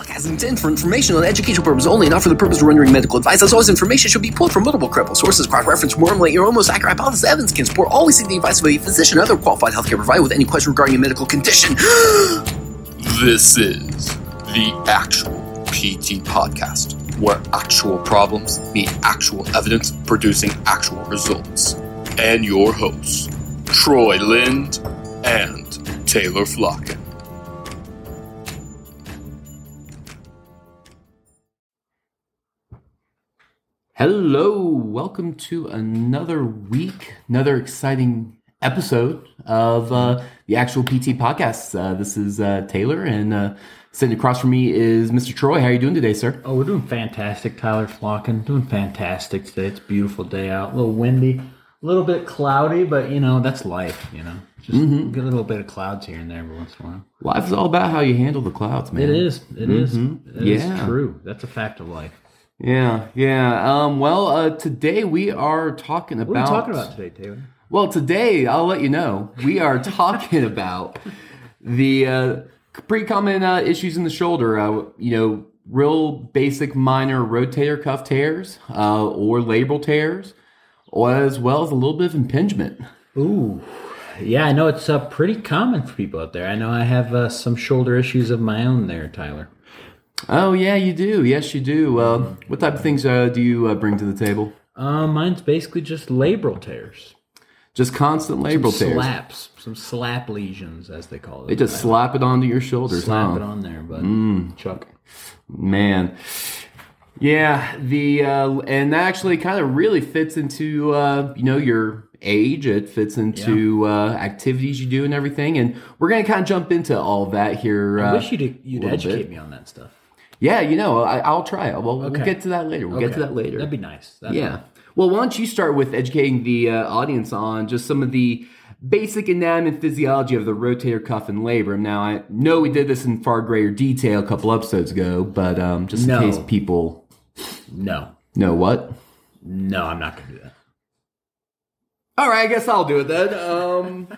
podcast is intended for information on educational purposes only and not for the purpose of rendering medical advice. As always, information should be pulled from multiple credible sources. Cross-reference more and let your own most accurate hypothesis evidence can support. Always seek the advice of a physician or other qualified healthcare provider with any question regarding a medical condition. This is the Actual PT Podcast, where actual problems meet actual evidence producing actual results. And your hosts, Troy Lind and Taylor Flocken. Hello, welcome to another week, another exciting episode of the Actual PT Podcast. This is Taylor, and sitting across from me is Mr. Troy. How are you doing today, sir? Oh, we're doing fantastic, Tyler Flocken. Doing fantastic today. It's a beautiful day out. A little windy, a little bit cloudy, but, you know, that's life, you know. Just get a little bit of clouds here and there every once in a while. Life is all about how you handle the clouds, man. It is. It is true. That's a fact of life. Yeah. Today we are talking about... What are you talking about today, Taylor? Well, today, I'll let you know, we are talking about the pretty common issues in the shoulder. Real basic minor rotator cuff tears or labral tears, as well as a little bit of impingement. Ooh. Yeah, I know it's pretty common for people out there. I know I have some shoulder issues of my own there, Tyler. Oh, yeah, you do. Yes, you do. What type of things do you bring to the table? Mine's basically just labral tears. Just constant labral tears. Some slap lesions, as they call it. They just slap it onto your shoulders. Slap it on there, bud. Chuck. Man. Yeah, and that actually kind of really fits into, your age. It fits into activities you do and everything. And we're going to kind of jump into all of that here. I wish you'd educate me on that stuff. Yeah, I'll try. We'll get to that later. That'd be nice. That'd be nice. Well, why don't you start with educating the audience on just some of the basic anatomy and physiology of the rotator cuff and labrum. Now, I know we did this in far greater detail a couple episodes ago, but in case people... No. Know what? No, I'm not going to do that. All right, I guess I'll do it then.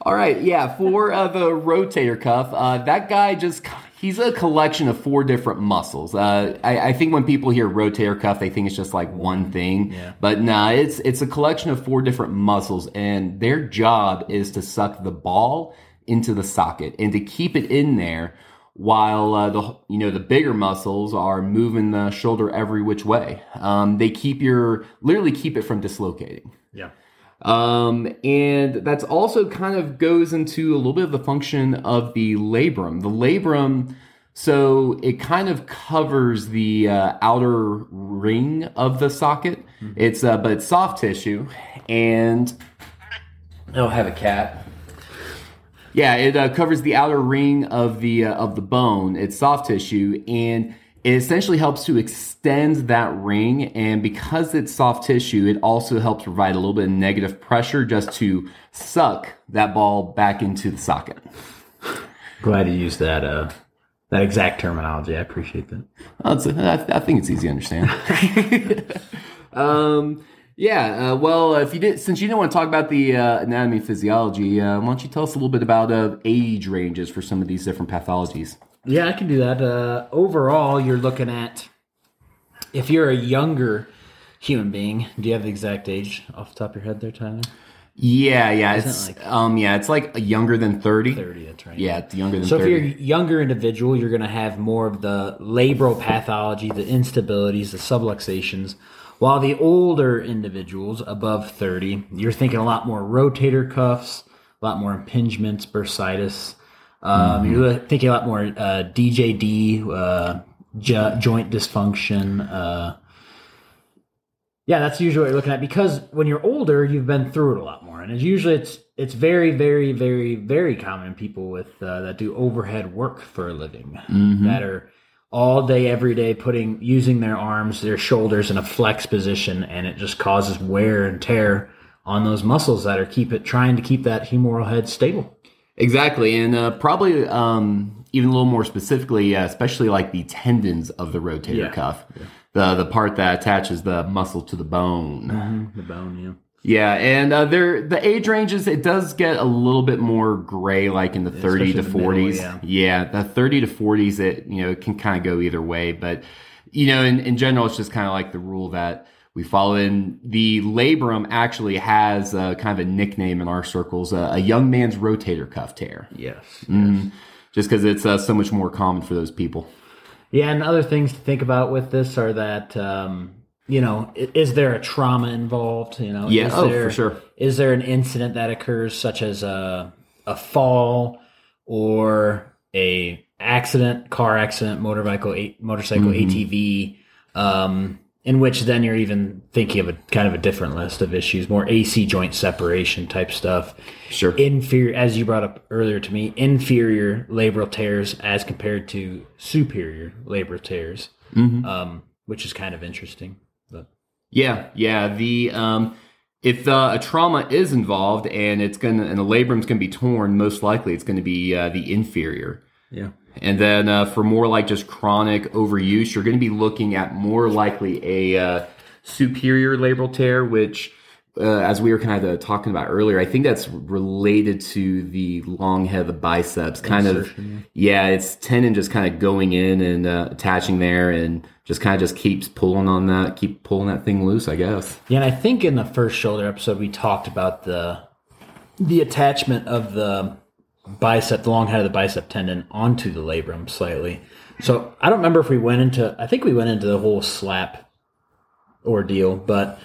All right, yeah, for the rotator cuff, that guy just... He's a collection of four different muscles. I think when people hear rotator cuff, they think it's just like one thing. Yeah. But nah, it's a collection of four different muscles, and their job is to suck the ball into the socket and to keep it in there while the bigger muscles are moving the shoulder every which way. They keep it from dislocating. Yeah. And that's also kind of goes into a little bit of the function of the labrum. The labrum, so it kind of covers the outer ring of the socket. Mm-hmm. But it's soft tissue, and I'll have a cat. Yeah, it covers the outer ring of the bone. It's soft tissue, and it essentially helps to extend that ring, and because it's soft tissue, it also helps provide a little bit of negative pressure just to suck that ball back into the socket. Glad you used that exact terminology. I appreciate that. I think it's easy to understand. Yeah. Since you didn't want to talk about the anatomy and physiology, why don't you tell us a little bit about age ranges for some of these different pathologies? Yeah, I can do that. Overall, you're looking at, if you're a younger human being, do you have the exact age off the top of your head there, Tyler? Yeah. It's like younger than 30. 30, that's right. Yeah, it's younger than 30. So if you're a younger individual, you're going to have more of the labral pathology, the instabilities, the subluxations. While the older individuals above 30, you're thinking a lot more rotator cuffs, a lot more impingements, bursitis. You're thinking a lot more DJD, joint dysfunction. That's usually what you're looking at, because when you're older, you've been through it a lot more. And it's very, very, very, very common in people with that do overhead work for a living, that are all day, every day, using their arms, their shoulders in a flex position, and it just causes wear and tear on those muscles that are trying to keep that humeral head stable. Exactly, and probably even a little more specifically, especially like the tendons of the rotator cuff, the part that attaches the muscle to the bone. The bone, yeah. Yeah, and the age ranges, it does get a little bit more gray, like in the 30 to 40s. The 30 to 40s, it, you know, it can kind of go either way. But, you know, in general, it's just kind of like the rule that we follow. And the labrum actually has kind of a nickname in our circles, a young man's rotator cuff tear. Yes. Mm-hmm. Yes. Just because it's so much more common for those people. Yeah, and other things to think about with this are that... you know, is there a trauma involved? You know, yeah, for sure. Is there an incident that occurs, such as a fall or a accident, car accident, motorcycle, ATV, in which then you're even thinking of a kind of a different list of issues, more AC joint separation type stuff. Sure. Inferior, as you brought up earlier to me, inferior labral tears as compared to superior labral tears, which is kind of interesting. Yeah. If a trauma is involved and the labrum's gonna be torn, most likely it's gonna be the inferior. Yeah. And then for more like just chronic overuse, you're gonna be looking at more likely a superior labral tear, which as we were kind of talking about earlier, I think that's related to the long head of the biceps. It's tendon just kind of going in and attaching there, and just kind of keeps pulling on that, keep pulling that thing loose, I guess. Yeah, and I think in the first shoulder episode we talked about the attachment of the bicep, the long head of the bicep tendon onto the labrum slightly. So I don't remember if we went into the whole slap ordeal, but.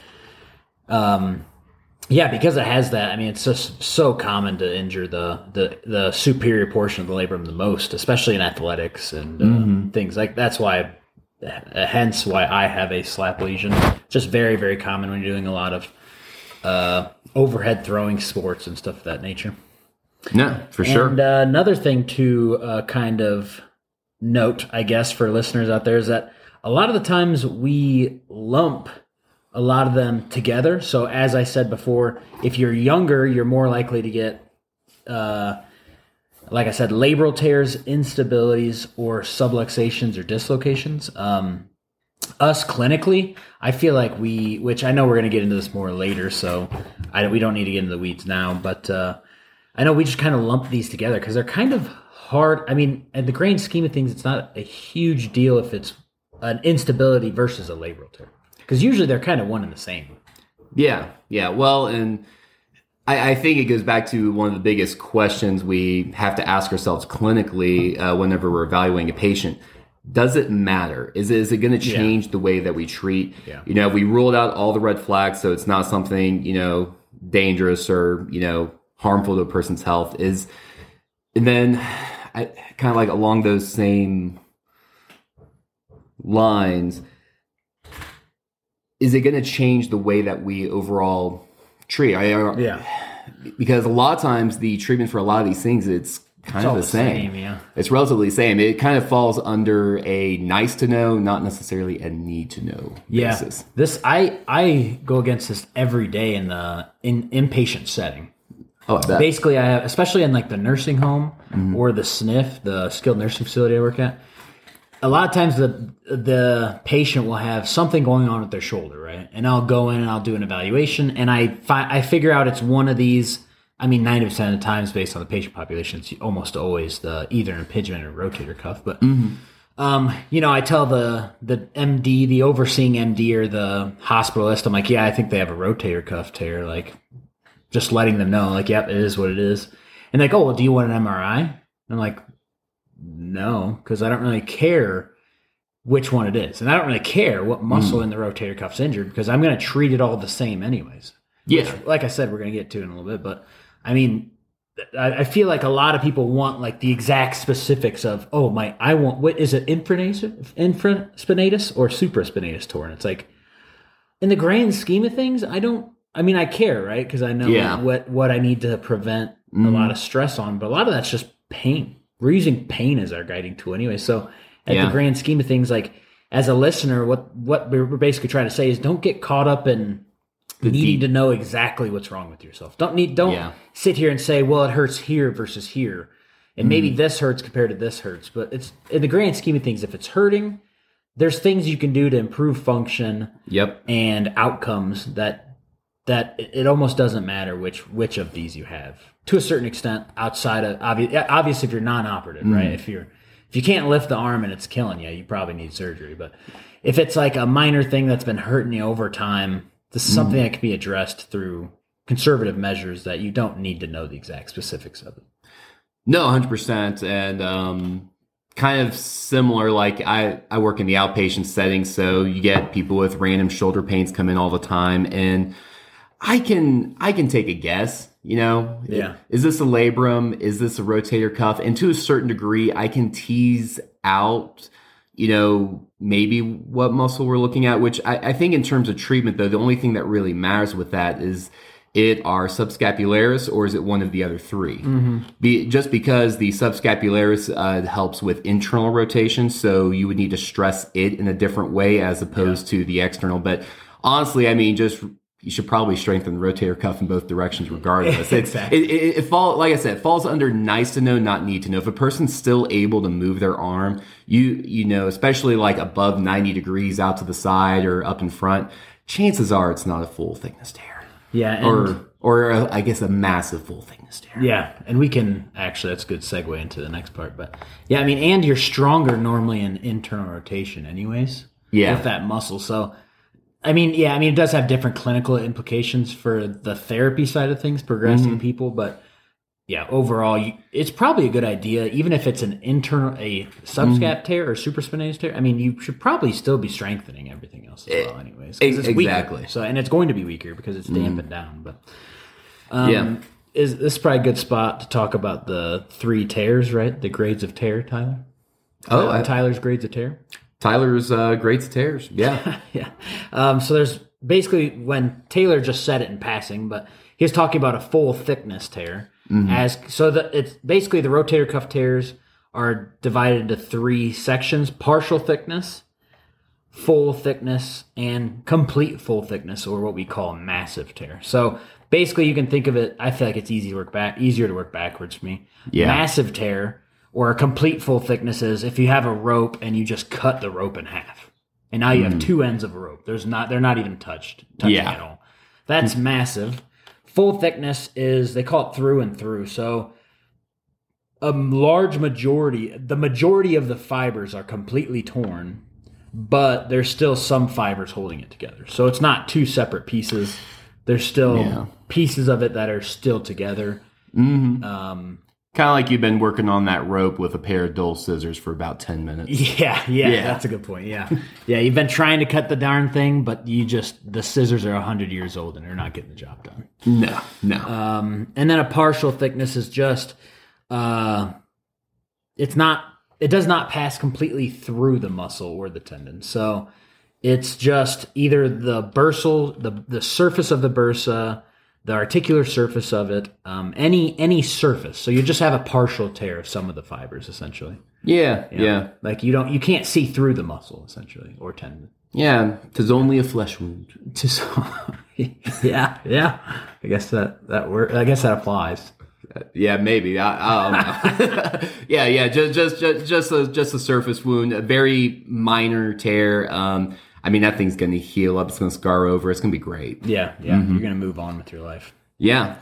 Yeah, because it has that. I mean, it's just so common to injure the superior portion of the labrum the most, especially in athletics and things like that. That's why, hence why I have a slap lesion. Just very, very common when you're doing a lot of overhead throwing sports and stuff of that nature. No, for sure. And another thing to kind of note, I guess, for listeners out there is that a lot of the times we lump a lot of them together. So as I said before, if you're younger, you're more likely to get, like I said, labral tears, instabilities, or subluxations or dislocations. Us clinically, I feel like which I know we're going to get into this more later, so we don't need to get into the weeds now, but I know we just kind of lump these together because they're kind of hard. I mean, in the grand scheme of things, it's not a huge deal if it's an instability versus a labral tear. Because usually they're kind of one and the same. Yeah. Well, and I think it goes back to one of the biggest questions we have to ask ourselves clinically whenever we're evaluating a patient. Does it matter? Is it going to change the way that we treat? Yeah. You know, we ruled out all the red flags, so it's not something, you know, dangerous or, you know, harmful to a person's health. And then I kind of like along those same lines... Is it going to change the way that we overall treat? Because a lot of times the treatment for a lot of these things, it's kind of the same. It's relatively the same. It kind of falls under a nice to know, not necessarily a need to know basis. This I go against this every day in the inpatient setting. Oh, I bet. Basically, I have, especially in like the nursing home or the SNF, the skilled nursing facility I work at. A lot of times the patient will have something going on with their shoulder, right? And I'll go in and I'll do an evaluation, and I figure out it's one of these. I mean, 90% of the times, based on the patient population, it's almost always either an impingement or rotator cuff. But you know, I tell the MD, the overseeing MD or the hospitalist, I'm like, yeah, I think they have a rotator cuff tear. Like, just letting them know, like, yep, it is what it is. And like, oh, well, do you want an MRI? And I'm like, no, because I don't really care which one it is. And I don't really care what muscle in the rotator cuff's injured because I'm going to treat it all the same anyways. Yeah. Which, like I said, we're going to get to in a little bit. But, I mean, I feel like a lot of people want, like, the exact specifics of, oh, what is it, infraspinatus or supraspinatus torn? It's like, in the grand scheme of things, I care, right? Because I know what I need to prevent a lot of stress on. But a lot of that's just pain. We're using pain as our guiding tool anyway. So at the grand scheme of things, like as a listener, what we're basically trying to say is don't get caught up in needing to know exactly what's wrong with yourself. Don't sit here and say, well, it hurts here versus here. And maybe this hurts compared to this hurts. But it's in the grand scheme of things, if it's hurting, there's things you can do to improve function and outcomes that that it almost doesn't matter which of these you have to a certain extent outside of obviously if you're non-operative, right? If you can't lift the arm and it's killing you, you probably need surgery. But if it's like a minor thing that's been hurting you over time, this is something that can be addressed through conservative measures that you don't need to know the exact specifics of it. No, 100%. And kind of similar, like I work in the outpatient setting, so you get people with random shoulder pains come in all the time, and I can take a guess, Is this a labrum? Is this a rotator cuff? And to a certain degree, I can tease out, maybe what muscle we're looking at, which I think in terms of treatment, though, the only thing that really matters with that is it are subscapularis or is it one of the other three? Mm-hmm. Just because the subscapularis helps with internal rotation, so you would need to stress it in a different way as opposed to the external. But honestly, you should probably strengthen the rotator cuff in both directions regardless. Exactly. It falls under nice to know, not need to know. If a person's still able to move their arm, especially like above 90 degrees out to the side or up in front, chances are it's not a full thickness tear. Yeah. Or a massive full thickness tear. Yeah. And we can actually, that's a good segue into the next part. But yeah, and you're stronger normally in internal rotation anyways. Yeah. With that muscle. So it does have different clinical implications for the therapy side of things, progressing people, but yeah, overall, it's probably a good idea, even if it's an subscap tear or supraspinatus tear. You should probably still be strengthening everything else as well, anyways. It's exactly. Weaker, and it's going to be weaker because it's dampened down. But this is probably a good spot to talk about the three tears, right? The grades of tear, Tyler. Tyler's grades of tear. Tyler's grades tears. Yeah. Yeah. So there's basically when Taylor just said it in passing, but he was talking about a full thickness tear. Mm-hmm. It's basically the rotator cuff tears are divided into three sections: partial thickness, full thickness, and complete full thickness, or what we call massive tear. So basically you can think of it, I feel like it's easier to work backwards for me. Yeah. Massive tear or a complete full thickness is if you have a rope and you just cut the rope in half, and now you have two ends of a rope. They're not even touching at all. That's massive. Full thickness is, they call it through and through. So the majority of the fibers are completely torn, but there's still some fibers holding it together. So it's not two separate pieces. There's still pieces of it that are still together. Mm-hmm. Kind of like you've been working on that rope with a pair of dull scissors for about 10 minutes. Yeah, that's a good point, yeah. Yeah, you've been trying to cut the darn thing, but the scissors are 100 years old and they're not getting the job done. No. And then a partial thickness is just, it does not pass completely through the muscle or the tendon. So it's just either the bursal, the surface of the bursa, the articular surface of it, any surface. So you just have a partial tear of some of the fibers, essentially. Yeah. Like you can't see through the muscle, essentially, or tendon. Yeah, 'tis only a flesh wound. Yeah. I guess that word. I guess that applies. Yeah, maybe. I don't know. Yeah. Just a surface wound, a very minor tear. That thing's going to heal up. It's going to scar over. It's going to be great. Yeah. Mm-hmm. You're going to move on with your life. Yeah.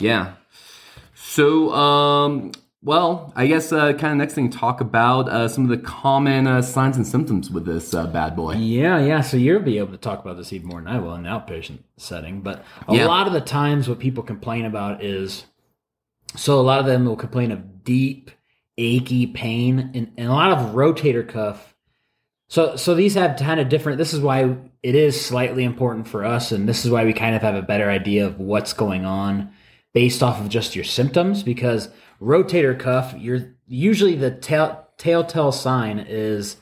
So, I guess kind of next thing, talk about some of the common signs and symptoms with this bad boy. Yeah. So you'll be able to talk about this even more than I will in an outpatient setting. But a lot of the times what people complain about is, so a lot of them will complain of deep, achy pain and a lot of rotator cuff. So these have kind of different, this is why it is slightly important for us, and this is why we kind of have a better idea of what's going on based off of just your symptoms, because rotator cuff, you're usually the telltale sign is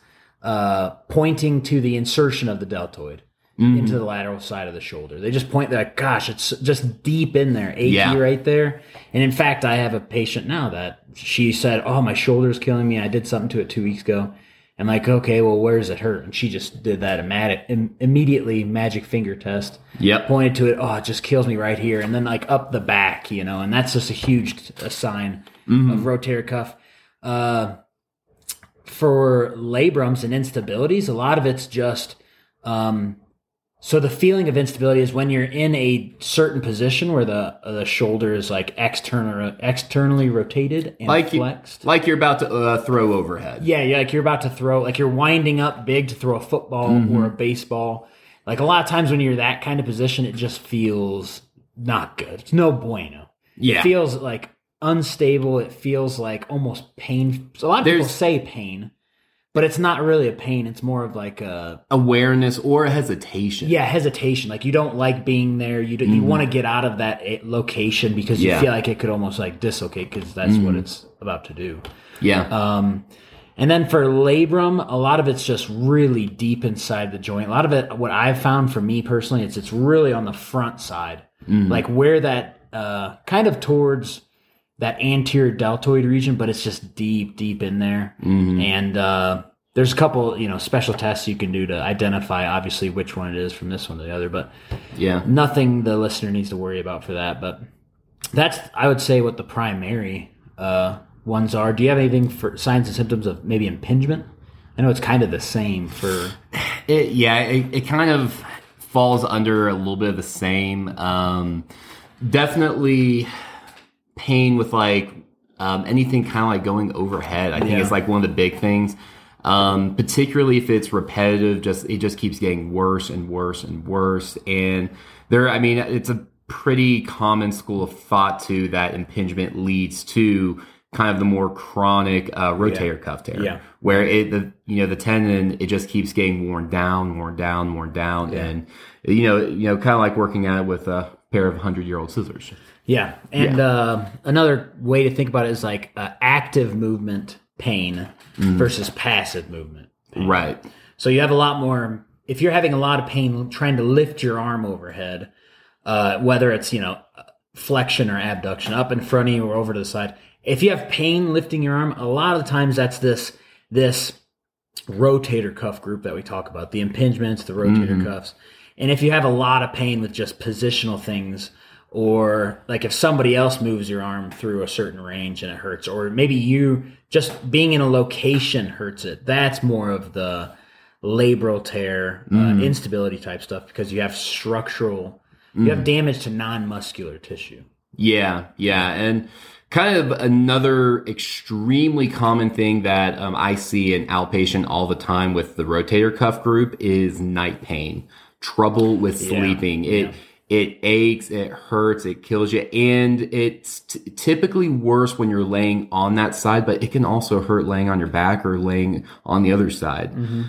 pointing to the insertion of the deltoid into the lateral side of the shoulder. They just point, they're like, gosh, it's just deep in there, achy right there. And in fact, I have a patient now that she said, oh, my shoulder's killing me. I did something to it 2 weeks ago. And like, okay, well, where does it hurt? And she just did that immediately magic finger test. Yep. Pointed to it. Oh, it just kills me right here. And then like up the back, and that's just a huge sign of rotator cuff. For labrums and instabilities, a lot of it's just So the feeling of instability is when you're in a certain position where the shoulder is like externally rotated and like flexed. Like you're about to throw overhead. Yeah, like you're about to throw, like you're winding up big to throw a football or a baseball. Like a lot of times when you're that kind of position, it just feels not good. It's no bueno. Yeah. It feels like unstable. It feels like almost pain. So a lot of people say pain. But it's not really a pain. It's more of like a... awareness or a hesitation. Yeah, hesitation. Like you don't like being there. You want to get out of that location because you feel like it could almost like dislocate because that's what it's about to do. Yeah. And then for labrum, a lot of it's just really deep inside the joint. A lot of it, what I've found for me personally, it's really on the front side. Mm-hmm. Like where that kind of towards... that anterior deltoid region, but it's just deep, deep in there. Mm-hmm. And there's a couple, special tests you can do to identify, obviously, which one it is from this one to the other. But nothing the listener needs to worry about for that. But that's, I would say, what the primary ones are. Do you have anything for signs and symptoms of maybe impingement? I know it's kind of the same for... It kind of falls under a little bit of the same. Definitely... pain with like anything kind of like going overhead. I think it's like one of the big things, particularly if it's repetitive, it just keeps getting worse and worse and worse. And it's a pretty common school of thought too that impingement leads to kind of the more chronic rotator cuff tear where the tendon, it just keeps getting worn down. And kind of like working at it with a pair of 100-year-old scissors. Yeah, and another way to think about it is like active movement pain versus passive movement pain. Right. So you have a lot more, if you're having a lot of pain trying to lift your arm overhead, whether it's, flexion or abduction, up in front of you or over to the side, if you have pain lifting your arm, a lot of the times that's this rotator cuff group that we talk about, the impingements, the rotator cuffs. And if you have a lot of pain with just positional things, or like if somebody else moves your arm through a certain range and it hurts, or maybe you just being in a location hurts it. That's more of the labral tear, instability type stuff because you have structural, you have damage to non-muscular tissue. Yeah. And kind of another extremely common thing that I see in outpatient all the time with the rotator cuff group is night pain, trouble with sleeping. It aches, it hurts, it kills you, and it's typically worse when you're laying on that side, but it can also hurt laying on your back or laying on the other side. Mm-hmm.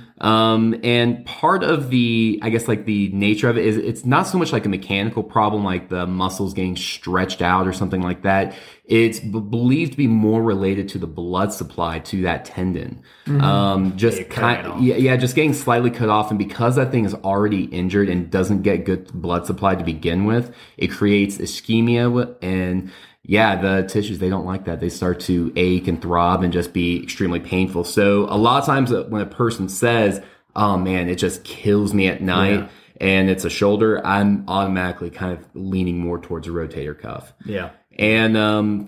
And part of the, I guess, like the nature of it is it's not so much like a mechanical problem, like the muscles getting stretched out or something like that. It's believed to be more related to the blood supply to that tendon. Mm-hmm. Just getting slightly cut off. And because that thing is already injured and doesn't get good blood supply to begin with, it creates ischemia. And the tissues, they don't like that. They start to ache and throb and just be extremely painful. So a lot of times when a person says, oh man, it just kills me at night. Yeah. And it's a shoulder, I'm automatically kind of leaning more towards a rotator cuff. Yeah. And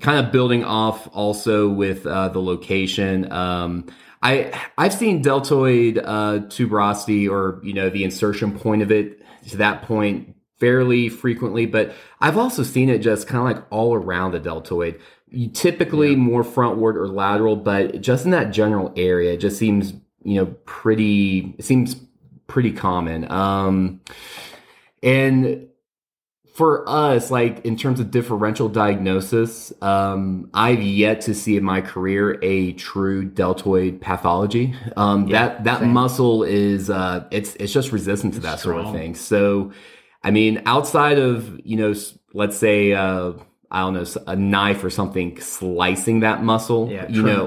kind of building off also with the location, I've seen deltoid tuberosity or, the insertion point of it to that point fairly frequently, but I've also seen it just kind of like all around the deltoid, typically more frontward or lateral, but just in that general area, it just seems, pretty common. And for us, like in terms of differential diagnosis, I've yet to see in my career a true deltoid pathology. That muscle is it's just resistant to that sort of thing. So, outside of let's say a knife or something slicing that muscle,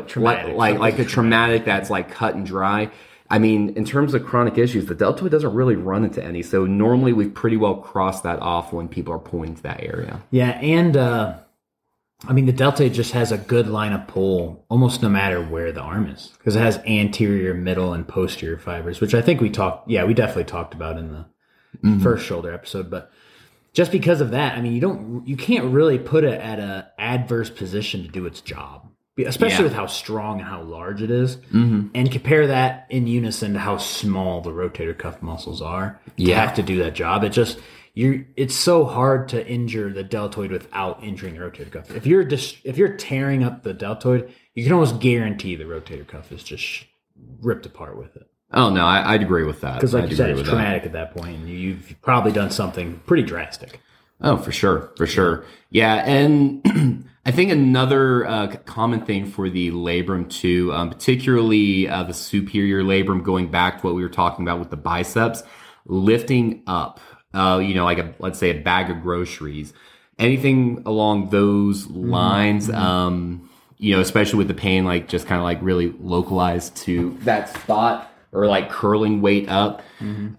traumatic that's like cut and dry. In terms of chronic issues, the deltoid doesn't really run into any. So normally we've pretty well crossed that off when people are pointing to that area. Yeah, and the deltoid just has a good line of pull almost no matter where the arm is because it has anterior, middle, and posterior fibers, which I think we definitely talked about in the first shoulder episode. But just because of that, you can't really put it at an adverse position to do its job. especially with how strong and how large it is, and compare that in unison to how small the rotator cuff muscles are to have to do that job. It just, it's so hard to injure the deltoid without injuring the rotator cuff. If you're tearing up the deltoid, you can almost guarantee the rotator cuff is just ripped apart with it. Oh, no, I'd agree with that. Because like you said, it's traumatic at that point, and you've probably done something pretty drastic. Oh, for sure, for sure. Yeah, and I think another common thing for the labrum too, particularly the superior labrum, going back to what we were talking about with the biceps, lifting up, like let's say a bag of groceries, anything along those lines, especially with the pain, like just kind of like really localized to that spot. Or like curling weight up.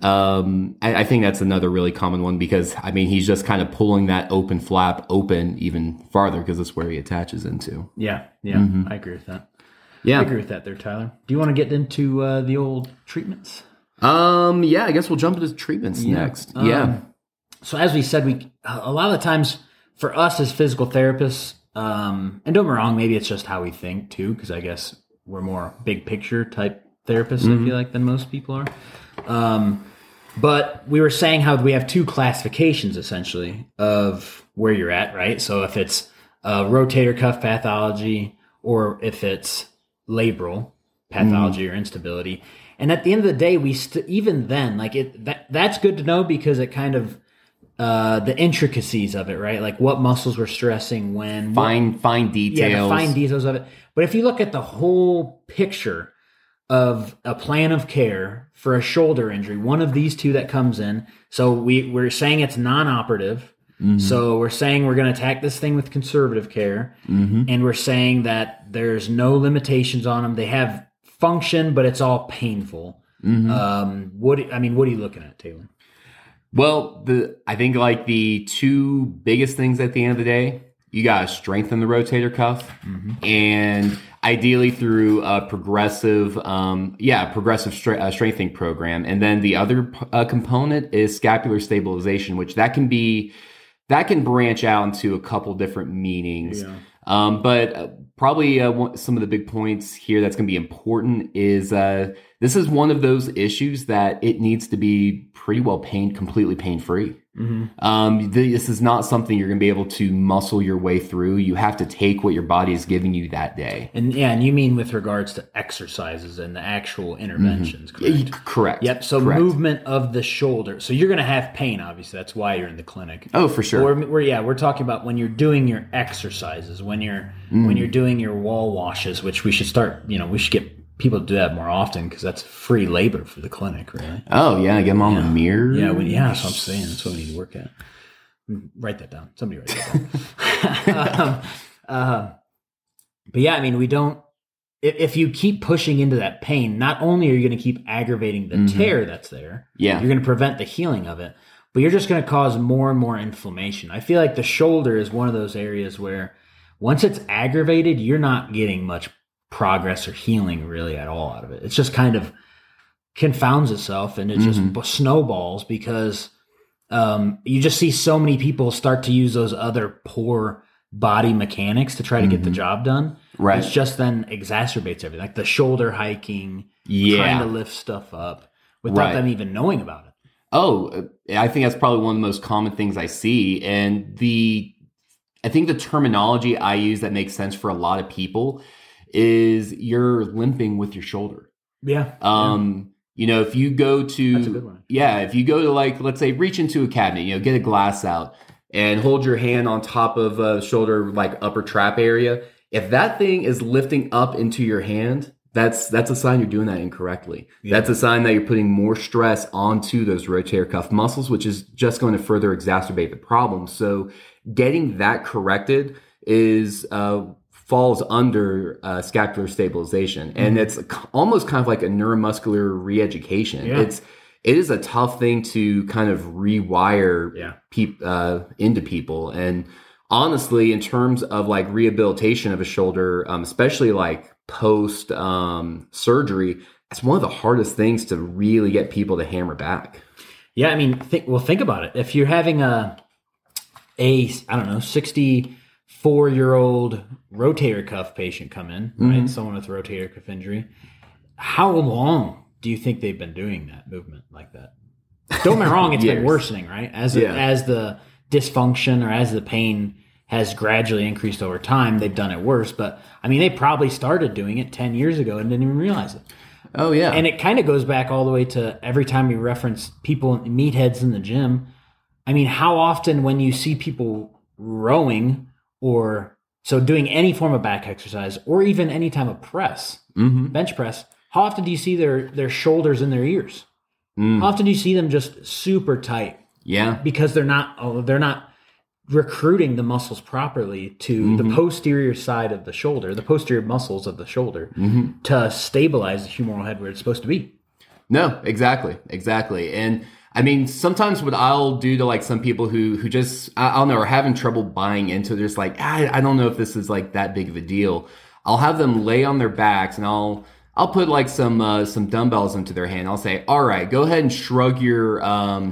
I think that's another really common one because, I mean, he's just kind of pulling that open flap open even farther because that's where he attaches into. Yeah, I agree with that. Yeah. I agree with that there, Tyler. Do you want to get into the old treatments? Yeah, I guess we'll jump into treatments next. So as we said, a lot of the times for us as physical therapists, and don't get me wrong, maybe it's just how we think too, because I guess we're more big picture type therapists, I feel like, than most people are. But we were saying how we have two classifications, essentially, of where you're at, right? So if it's rotator cuff pathology or if it's labral pathology or instability. And at the end of the day, even then, like that's good to know because it kind of the intricacies of it, right? Like what muscles were stressing when. Fine details. Yeah, the fine details of it. But if you look at the whole picture of a plan of care for a shoulder injury, one of these two that comes in. So we're saying it's non-operative. So we're saying we're going to attack this thing with conservative care. And we're saying that there's no limitations on them. They have function, but it's all painful. What are you looking at, Taylor? Well, I think like the two biggest things at the end of the day, you got to strengthen the rotator cuff and ideally through a progressive strengthening program. And then the other component is scapular stabilization, which that can branch out into a couple different meanings. Yeah. But probably some of the big points here that's going to be important is this is one of those issues that it needs to be pretty well completely pain-free. This is not something you're going to be able to muscle your way through. You have to take what your body is giving you that day. And you mean with regards to exercises and the actual interventions, correct? Correct. Yep, so correct. Movement of the shoulder. So you're going to have pain, obviously. That's why you're in the clinic. Oh, for sure. We're talking about when you're doing your exercises, when you're doing your wall washes, which we should start, we should get people do that more often because that's free labor for the clinic, really. Oh, yeah. Get them on the mirror. Yeah, that's what I'm saying. That's what we need to work at. Write that down. Somebody write that down. But yeah, I mean, we don't – if you keep pushing into that pain, not only are you going to keep aggravating the tear that's there. Yeah. You're going to prevent the healing of it, but you're just going to cause more and more inflammation. I feel like the shoulder is one of those areas where once it's aggravated, you're not getting much progress or healing really at all out of it. It's just kind of confounds itself and it just snowballs because you just see so many people start to use those other poor body mechanics to try to get the job done. Right. It's just then exacerbates everything. Like the shoulder hiking, trying to lift stuff up without them even knowing about it. Oh, I think that's probably one of the most common things I see. And I think the terminology I use that makes sense for a lot of people is you're limping with your shoulder. Yeah. If you go to, that's a good one. Yeah, if you go to like, let's say reach into a cabinet, get a glass out and hold your hand on top of a shoulder, like upper trap area. If that thing is lifting up into your hand, that's a sign you're doing that incorrectly. Yeah. That's a sign that you're putting more stress onto those rotator cuff muscles, which is just going to further exacerbate the problem. So getting that corrected is, falls under scapular stabilization, and it's almost kind of like a neuromuscular reeducation. Yeah. It is a tough thing to kind of rewire into people. And honestly, in terms of like rehabilitation of a shoulder, especially like post surgery, it's one of the hardest things to really get people to hammer back. Yeah, I mean, think about it. If you're having a I don't know 60 4-year-old rotator cuff patient come in, right? Mm-hmm. Someone with rotator cuff injury. How long do you think they've been doing that movement like that? Don't get me wrong, it's been worsening, right? As the dysfunction or as the pain has gradually increased over time, they've done it worse. But, I mean, they probably started doing it 10 years ago and didn't even realize it. Oh, yeah. And it kind of goes back all the way to every time we reference people, meatheads in the gym. I mean, how often when you see people rowing or so doing any form of back exercise or even any type of press, bench press, how often do you see their shoulders in their ears? How often do you see them just super tight? Yeah. Because they're not recruiting the muscles properly to the posterior side of the shoulder, the posterior muscles of the shoulder to stabilize the humeral head where it's supposed to be. No, exactly. And I mean, sometimes what I'll do to like some people who just, I don't know, are having trouble buying into this, like, I don't know if this is like that big of a deal. I'll have them lay on their backs and I'll put like some dumbbells into their hand. I'll say, all right, go ahead and shrug your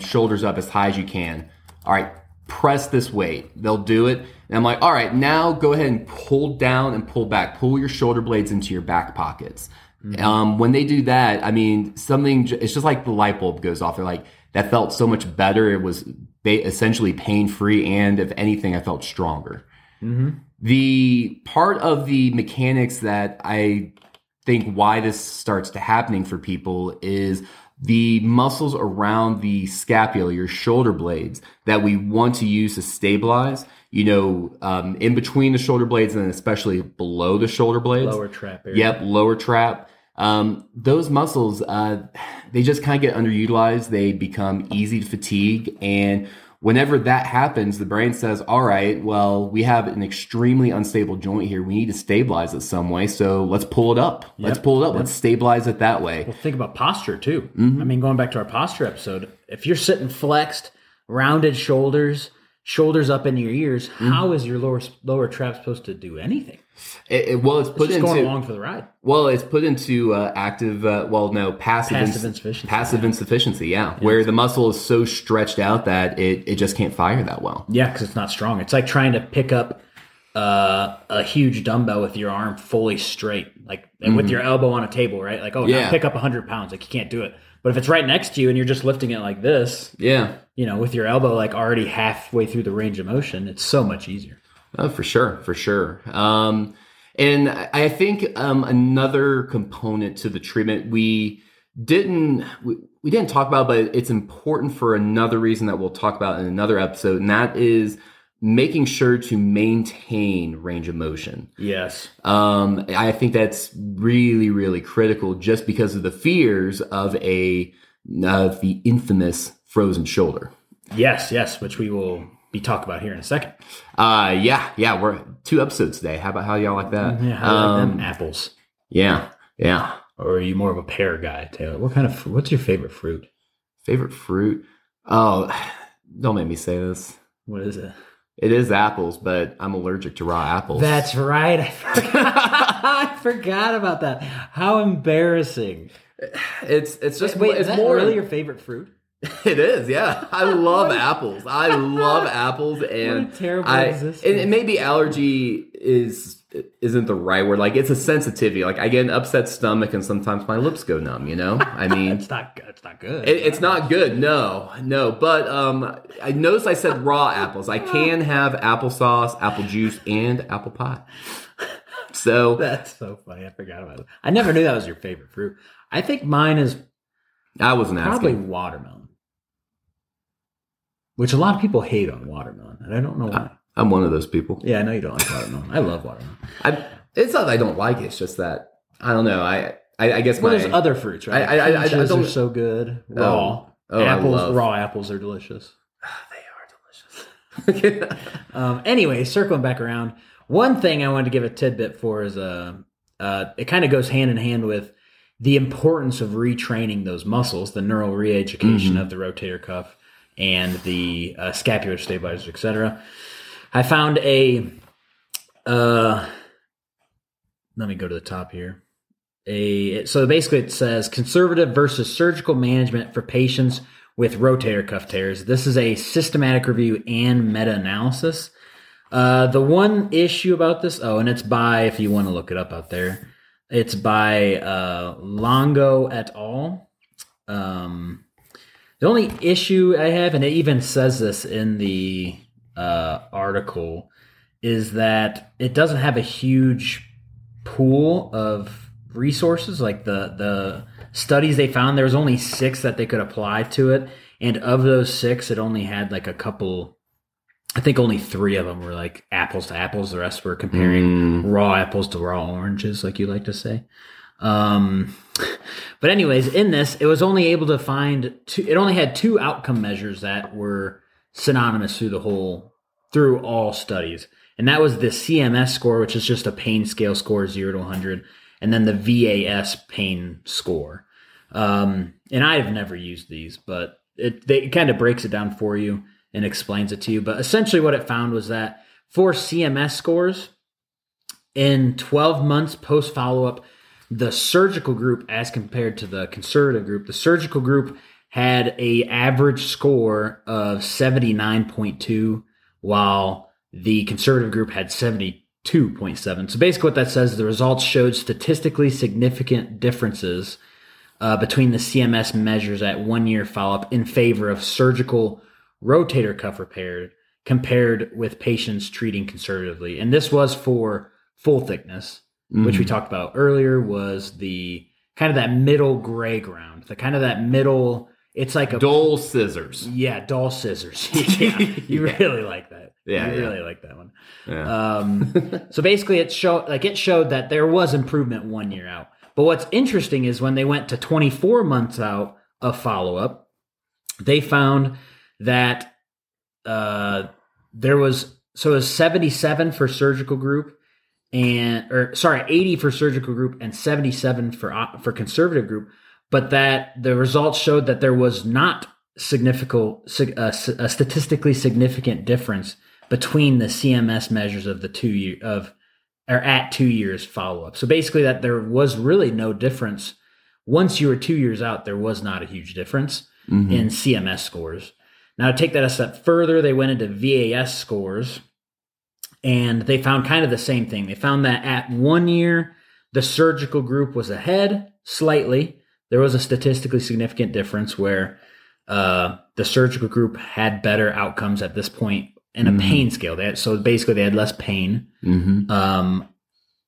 shoulders up as high as you can. All right. Press this weight. They'll do it. And I'm like, all right, now go ahead and pull down and pull back. Pull your shoulder blades into your back pockets. Mm-hmm. When they do that, I mean, it's just like the light bulb goes off. They're like, that felt so much better. It was essentially pain-free. And if anything, I felt stronger. Mm-hmm. The part of the mechanics that I think why this starts to happening for people is the muscles around the scapula, your shoulder blades, that we want to use to stabilize, in between the shoulder blades and especially below the shoulder blades. Lower trap area. Yep, lower trap. Those muscles, they just kind of get underutilized. They become easy to fatigue. And whenever that happens, the brain says, all right, well, we have an extremely unstable joint here. We need to stabilize it some way. So let's pull it up. Yep. Let's pull it up. Yep. Let's stabilize it that way. Well, think about posture too. Mm-hmm. I mean, going back to our posture episode, if you're sitting flexed, rounded shoulders up into your ears, how is your lower trap supposed to do anything? It's just going along for the ride. Well, it's put into passive insufficiency. Passive insufficiency, yeah. Where the muscle is so stretched out that it just can't fire that well. Yeah, because it's not strong. It's like trying to pick up a huge dumbbell with your arm fully straight, like and with your elbow on a table, right? Like, now pick up 100 pounds. Like, you can't do it. But if it's right next to you and you're just lifting it like this, with your elbow like already halfway through the range of motion, it's so much easier. Oh, for sure. And I think another component to the treatment we didn't talk about, but it's important for another reason that we'll talk about in another episode, and that is making sure to maintain range of motion. Yes. I think that's really, really critical just because of the fears of the infamous frozen shoulder. Yes, which we will be talking about here in a second. Yeah, we're 2 episodes today. How about how y'all like that? Yeah, how like them apples? Yeah. Or are you more of a pear guy, Taylor? What's your favorite fruit? Favorite fruit? Oh, don't make me say this. What is it? It is apples, but I'm allergic to raw apples. That's right. I forgot about that. How embarrassing. It's just wait, it's more really your favorite fruit? It is, yeah. I love apples. And what a terrible existence. And maybe allergy isn't the right word. Like, it's a sensitivity. Like, I get an upset stomach and sometimes my lips go numb, I mean, it's not good. It's not good. No. But I noticed I said raw apples. I can have applesauce, apple juice, and apple pie. So that's so funny. I forgot about it. I never knew that was your favorite fruit. I think mine is probably watermelon, which a lot of people hate on watermelon, and I don't know why. I'm one of those people. Yeah, I know you don't like watermelon. I love watermelon. It's not that I don't like it. It's just that I don't know. I guess there's other fruits, right? Peaches are so good. Raw raw apples are delicious. They are delicious. Anyway, circling back around, one thing I wanted to give a tidbit for is it kind of goes hand in hand with the importance of retraining those muscles, the neural re-education of the rotator cuff and the scapular stabilizers, etc. I found let me go to the top here. So basically it says conservative versus surgical management for patients with rotator cuff tears. This is a systematic review and meta-analysis. The one issue about this, and it's by, if you want to look it up out there, it's by Longo et al. The only issue I have, and it even says this in the article, is that it doesn't have a huge pool of resources. Like the studies they found, there was only 6 that they could apply to it. And of those 6, it only had like a couple, I think only 3 of them were like apples to apples. The rest were comparing raw apples to raw oranges, like you like to say. But anyways, in this, it was only able to find it only had 2 outcome measures that were synonymous through all studies. And that was the CMS score, which is just a pain scale score, 0 to 100. And then the VAS pain score. And I've never used these, but it kind of breaks it down for you and explains it to you. But essentially what it found was that for CMS scores, in 12 months post follow-up, the surgical group, as compared to the conservative group, the surgical group had a average score of 79.2, while the conservative group had 72.7. So basically what that says is the results showed statistically significant differences between the CMS measures at 1-year follow-up in favor of surgical rotator cuff repair compared with patients treating conservatively. And this was for full thickness, which we talked about earlier, was the kind of that middle gray ground, the kind of that middle, it's like a dull scissors. Yeah, dull scissors. Yeah, you really like that. Yeah, you really like that one. Yeah. So basically it showed that there was improvement 1 year out. But what's interesting is when they went to 24 months out of follow-up, they found that it was 77 for surgical group, 80 for surgical group and 77 for conservative group, but that the results showed that there was not a statistically significant difference between the CMS measures of the 2 year of or at 2 years follow up. So basically, that there was really no difference once you were 2 years out. There was not a huge difference in CMS scores. Now, to take that a step further, they went into VAS scores. And they found kind of the same thing. They found that at 1 year, the surgical group was ahead slightly. There was a statistically significant difference where the surgical group had better outcomes at this point in a pain scale. So basically, they had less pain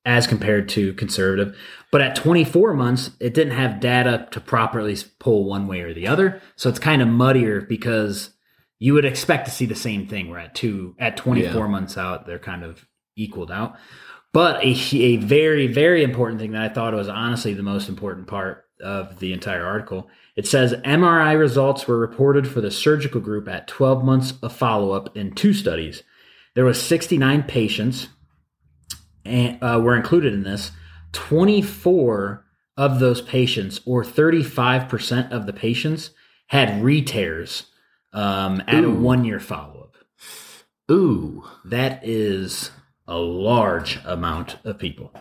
as compared to conservative. But at 24 months, it didn't have data to properly pull one way or the other. So it's kind of muddier because you would expect to see the same thing where at 24 months out, they're kind of equaled out. But a very, very important thing that I thought was honestly the most important part of the entire article. It says MRI results were reported for the surgical group at 12 months of follow-up in 2 studies. There was 69 patients and were included in this. 24 of those patients, or 35% of the patients, had re-tears at a 1 year follow-up. Ooh. That is a large amount of people.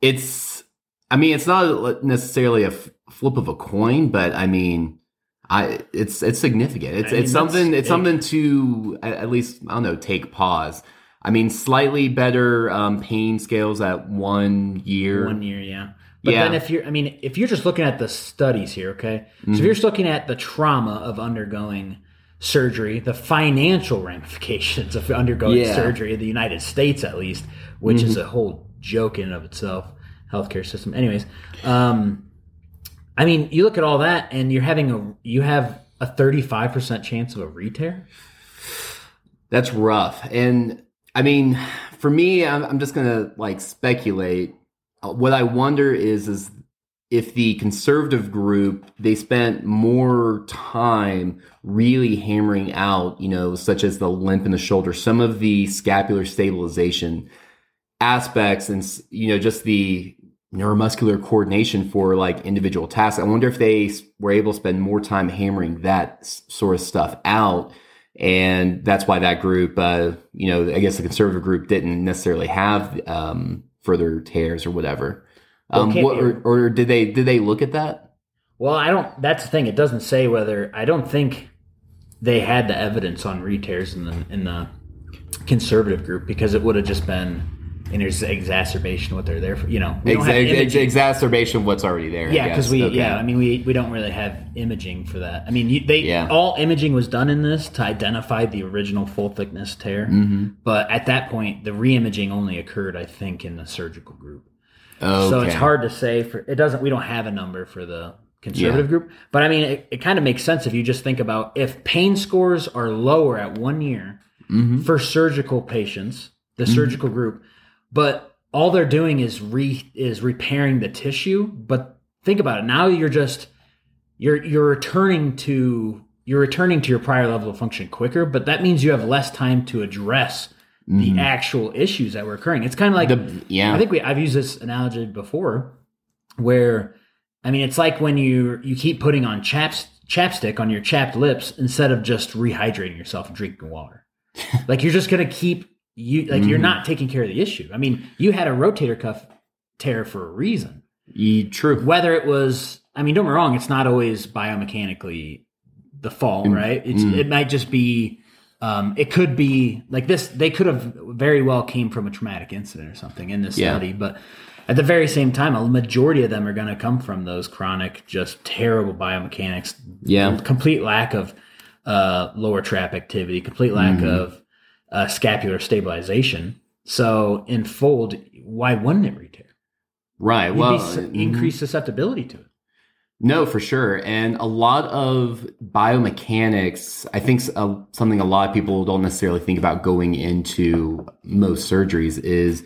It's not necessarily a flip of a coin, but it's significant. It's something to at least, I don't know, take pause. Slightly better pain scales at 1 year. 1 year, yeah. But then if you're just looking at the studies here, okay? So if you're just looking at the trauma of undergoing surgery, the financial ramifications of undergoing surgery in the United States, at least, which is a whole joke in and of itself, healthcare system. Anyways, you look at all that and you have a 35% chance of a re-tear. That's rough. And for me, I'm just going to speculate. What I wonder is if the conservative group, they spent more time really hammering out, such as the limp in the shoulder, some of the scapular stabilization aspects and, just the neuromuscular coordination for individual tasks. I wonder if they were able to spend more time hammering that sort of stuff out. And that's why that group, I guess the conservative group didn't necessarily have, further tears or whatever. Did they look at that? Well, that's the thing. It doesn't say whether, I don't think they had the evidence on re-tears in the conservative group, because it would have just been an exacerbation of what they're there for. You know, exacerbation of what's already there. Yeah, because we don't really have imaging for that. I mean, all imaging was done in this to identify the original full thickness tear. Mm-hmm. But at that point, the re-imaging only occurred, I think, in the surgical group. Okay. So it's hard to say. We don't have a number for the conservative group. But I mean, it kind of makes sense if you just think about if pain scores are lower at 1 year mm-hmm. for surgical patients, the mm-hmm. surgical group, but all they're doing is repairing the tissue. But think about it. Now you're returning to your prior level of function quicker, but that means you have less time to address the actual issues that were occurring. It's kind of like I've used this analogy before, where I mean it's like when you keep putting on chapstick on your chapped lips instead of just rehydrating yourself and drinking water. Like you're just gonna keep you're not taking care of the issue. I mean, you had a rotator cuff tear for a reason. True. Whether it was, I mean, don't get me wrong, it's not always biomechanically the fault, right? It might just be. It could be like this. They could have very well came from a traumatic incident or something in this study, but at the very same time, a majority of them are going to come from those chronic, just terrible biomechanics. Yeah, complete lack of lower trap activity, complete lack of scapular stabilization. So in fold, why wouldn't it re-tear? Right. It'd increase susceptibility to it. No, for sure. And a lot of biomechanics, I think something a lot of people don't necessarily think about going into most surgeries is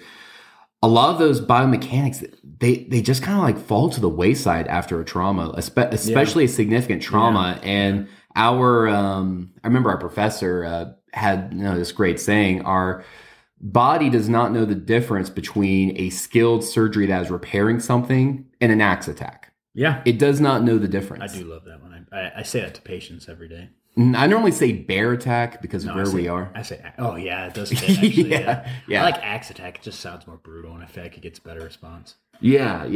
a lot of those biomechanics, they just kind of like fall to the wayside after a trauma, especially a significant trauma. Yeah. And I remember our professor had this great saying, our body does not know the difference between a skilled surgery that is repairing something and an axe attack. Yeah. It does not know the difference. I do love that one. I say that to patients every day. I normally say bear attack because of where we are. I say, oh, yeah, it does fit, actually. Yeah. I like axe attack. It just sounds more brutal, and I feel like it gets a better response. Yeah.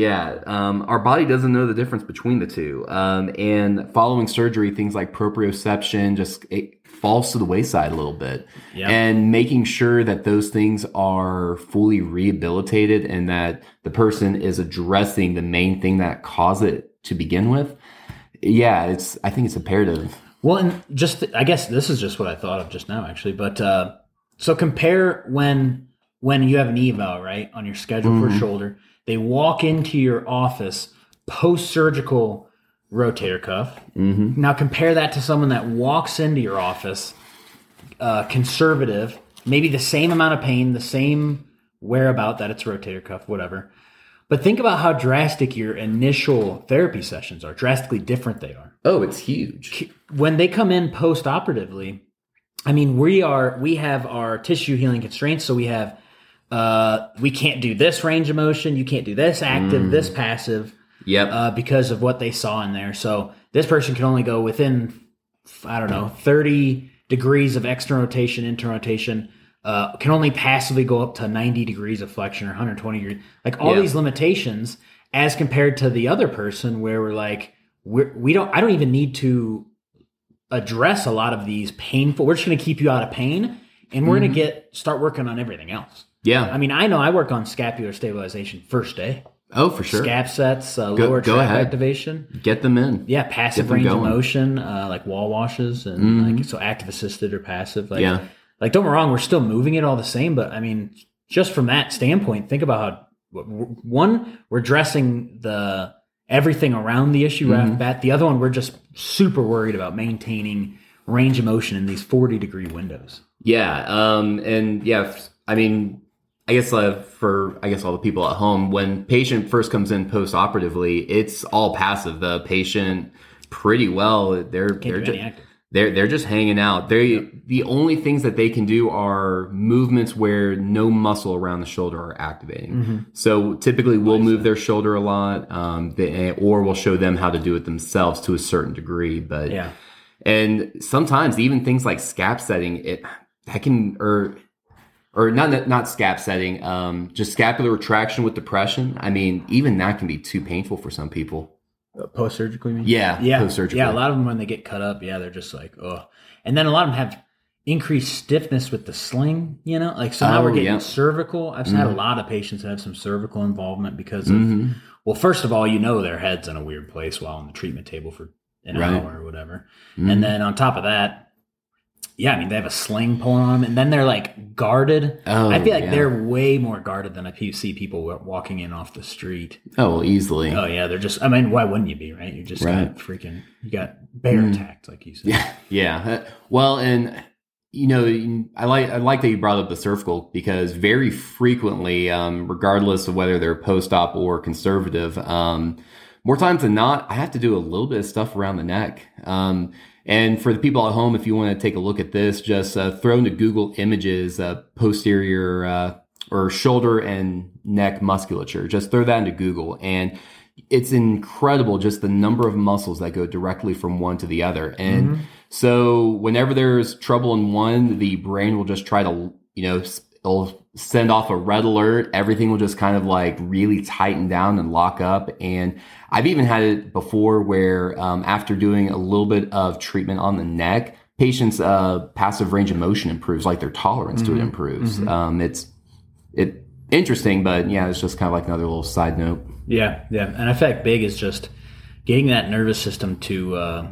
Our body doesn't know the difference between the two. And following surgery, things like proprioception, it falls to the wayside a little bit. Yeah. And making sure that those things are fully rehabilitated and that the person is addressing the main thing that caused it to begin with. Yeah, I think it's imperative. Well, and I guess this is just what I thought of just now, actually. But so compare when you have an eval, right, on your schedule for a shoulder. They walk into your office post-surgical rotator cuff. Mm-hmm. Now compare that to someone that walks into your office, conservative, maybe the same amount of pain, the same whereabout that it's rotator cuff, whatever. But think about how drastic your initial therapy sessions are, drastically different they are. Oh, it's huge. When they come in post-operatively, I mean, we have our tissue healing constraints. So we have, we can't do this range of motion. You can't do this active, this passive. Yep. Because of what they saw in there. So this person can only go within, 30 degrees of external rotation, internal rotation. Can only passively go up to 90 degrees of flexion or 120 degrees. Like all these limitations as compared to the other person where we're like, I don't even need to address a lot of these painful, we're just going to keep you out of pain and we're going to start working on everything else. Yeah. I mean, I know I work on scapular stabilization first day. Oh, for sure. Scap sets, lower trap activation. Get them in. Yeah, passive range of motion, like wall washes and so active assisted or passive. Like, don't get me wrong, we're still moving it all the same, but I mean, just from that standpoint, think about how, one, we're addressing everything around the issue right off the bat. The other one, we're just super worried about maintaining range of motion in these 40-degree windows. Yeah, I mean, I guess for all the people at home, when patient first comes in post-operatively, it's all passive. The patient pretty well, they're just hanging out. The only things that they can do are movements where no muscle around the shoulder are activating. Mm-hmm. So typically we'll move their shoulder a lot, or we'll show them how to do it themselves to a certain degree. But and sometimes even things like scap setting, not scap setting, just scapular retraction with depression. I mean, even that can be too painful for some people. Post-surgically, you mean? Yeah, post-surgically. Yeah, a lot of them when they get cut up, they're just like, oh. And then a lot of them have increased stiffness with the sling, you know, like, so now we're getting cervical. I've had a lot of patients that have some cervical involvement because of, well, first of all, you know, their head's in a weird place while on the treatment table for an hour or whatever. And then on top of that, I mean, they have a sling pulling on them and then they're like guarded. I feel like they're way more guarded than I see people walking in off the street. Oh, easily. Oh yeah. They're just, I mean, why wouldn't you be, right? You're just kind of freaking, you got bear attacked, like you said. Well, and you know, I like that you brought up the cervical because very frequently, regardless of whether they're post-op or conservative, more times than not, I have to do a little bit of stuff around the neck. And for the people at home, if you want to take a look at this, just throw into Google Images posterior or shoulder and neck musculature. Just throw that into Google. And it's incredible just the number of muscles that go directly from one to the other. And so whenever there's trouble in one, the brain will just try to, you know, it'll send off a red alert. Everything will just kind of like really tighten down and lock up. And I've even had it before where after doing a little bit of treatment on the neck, patients' passive range of motion improves, like their tolerance to it improves. It's interesting, but yeah, it's just kind of like another little side note. And I feel like big is just getting that nervous system to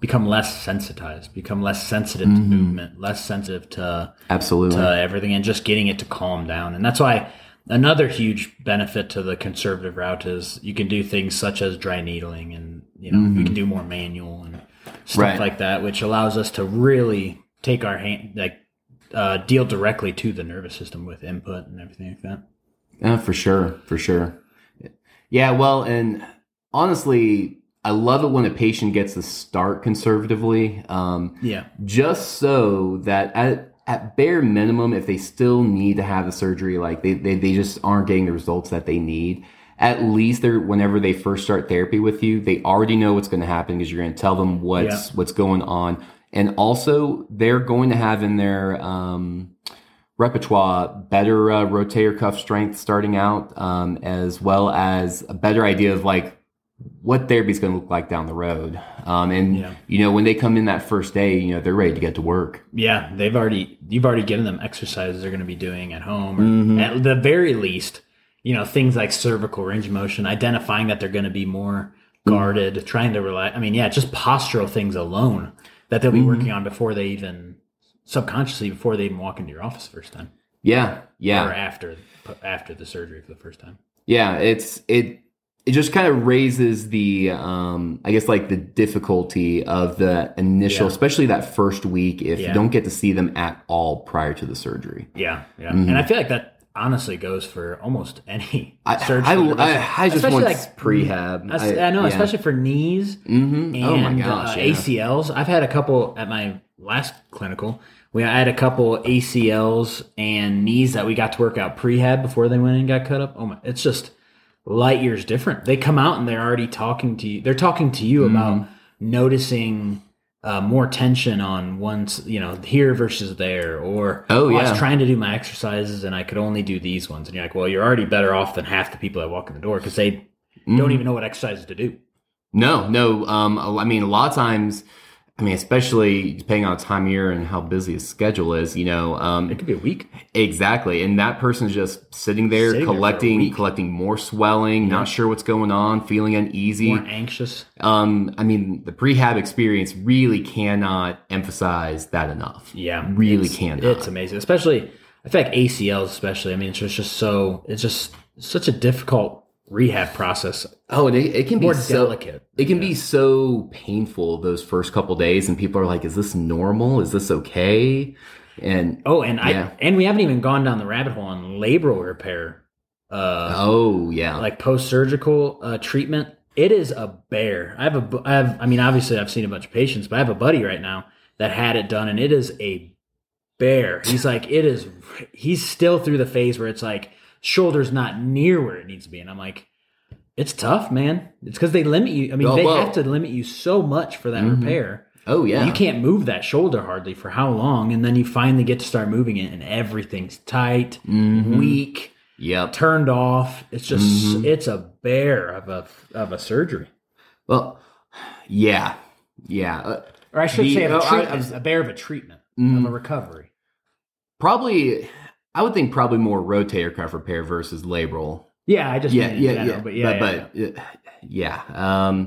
become less sensitized, become less sensitive to movement, less sensitive to to everything, and just getting it to calm down. And that's why another huge benefit to the conservative route is you can do things such as dry needling and, you know, we can do more manual and stuff like that, which allows us to really take our hand, like deal directly to the nervous system with input and everything like that. For sure. Yeah. Well, and honestly, I love it when a patient gets to start conservatively. Just so that at bare minimum, if they still need to have the surgery, like they just aren't getting the results that they need, at least they're, whenever they first start therapy with you, they already know what's going to happen because you're going to tell them what's going on. And also they're going to have in their, repertoire, better rotator cuff strength starting out, as well as a better idea of like, what therapy is going to look like down the road. You know, when they come in that first day, you know, they're ready to get to work. Yeah. You've already given them exercises they're going to be doing at home, or at the very least, you know, things like cervical range of motion, identifying that they're going to be more guarded, trying to relax. I mean, just postural things alone that they'll be working on before they even subconsciously, before they even walk into your office the first time. Or after the surgery for the first time. It just kind of raises the, I guess, like the difficulty of the initial, especially that first week, if you don't get to see them at all prior to the surgery. And I feel like that honestly goes for almost any surgery. I just want like prehab. I know, especially for knees and ACLs. I've had a couple at my last clinical. I had a couple ACLs and knees that we got to work out prehab before they went and got cut up. Oh my, it's just light years different. They come out and they're already talking to you. They're talking to you about noticing more tension on one's, you know, here versus there, or I was trying to do my exercises and I could only do these ones. And you're like, well, you're already better off than half the people that walk in the door because they don't even know what exercises to do. No. I mean, a lot of times, especially depending on the time of year and how busy his schedule is, you know, it could be a week. Exactly. And that person's just sitting there collecting more swelling, not sure what's going on, feeling uneasy, more anxious. I mean, the prehab experience really cannot emphasize that enough. It's amazing. Especially, I feel like ACLs especially, I mean, it's just so, it's just such a difficult rehab process. Oh, and it can be more delicate. It can be so painful those first couple of days, and people are like, "Is this normal? Is this okay?" And we haven't even gone down the rabbit hole on labral repair. Like post-surgical treatment. It is a bear. I mean, obviously, I've seen a bunch of patients, but I have a buddy right now that had it done, and it is a bear. He's like, he's still through the phase where it's like, shoulder's not near where it needs to be. And I'm like, it's tough, man. It's because they limit you. I mean, they have to limit you so much for that repair. Oh, yeah. You can't move that shoulder hardly for how long. And then you finally get to start moving it and everything's tight, weak, turned off. It's just, it's a bear of a surgery. Well, yeah. Or I should say of a treatment, a bear of a treatment, of a recovery. Probably, I would think probably more rotator cuff repair versus labral. Yeah, I just meant in general, but yeah.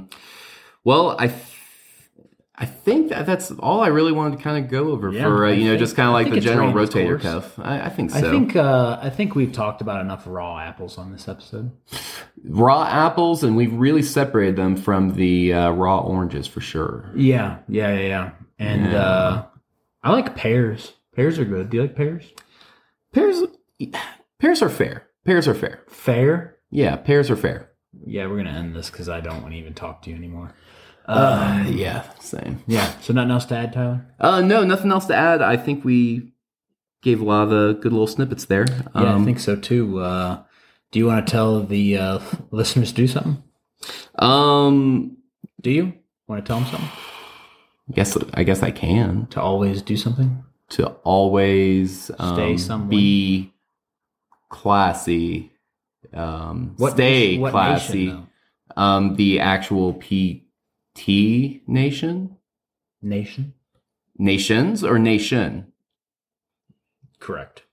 Well, I think that's all I really wanted to kind of go over for, just kind of like the general rotator cuff. I think so. I think we've talked about enough raw apples on this episode. Raw apples, and we've really separated them from the raw oranges for sure. Yeah. And I like pears. Pears are good. Do you like pears? Pears are fair. Fair? Yeah, pears are fair. Yeah, we're going to end this because I don't want to even talk to you anymore. Same. Yeah. So nothing else to add, Tyler? No, nothing else to add. I think we gave a lot of the good little snippets there. I think so too. Do you want to tell the listeners to do something? Do you want to tell them something? I guess I can. To always do something? To always stay somewhere. Be classy. What classy. Nation, the actual T Nations or nation? Correct.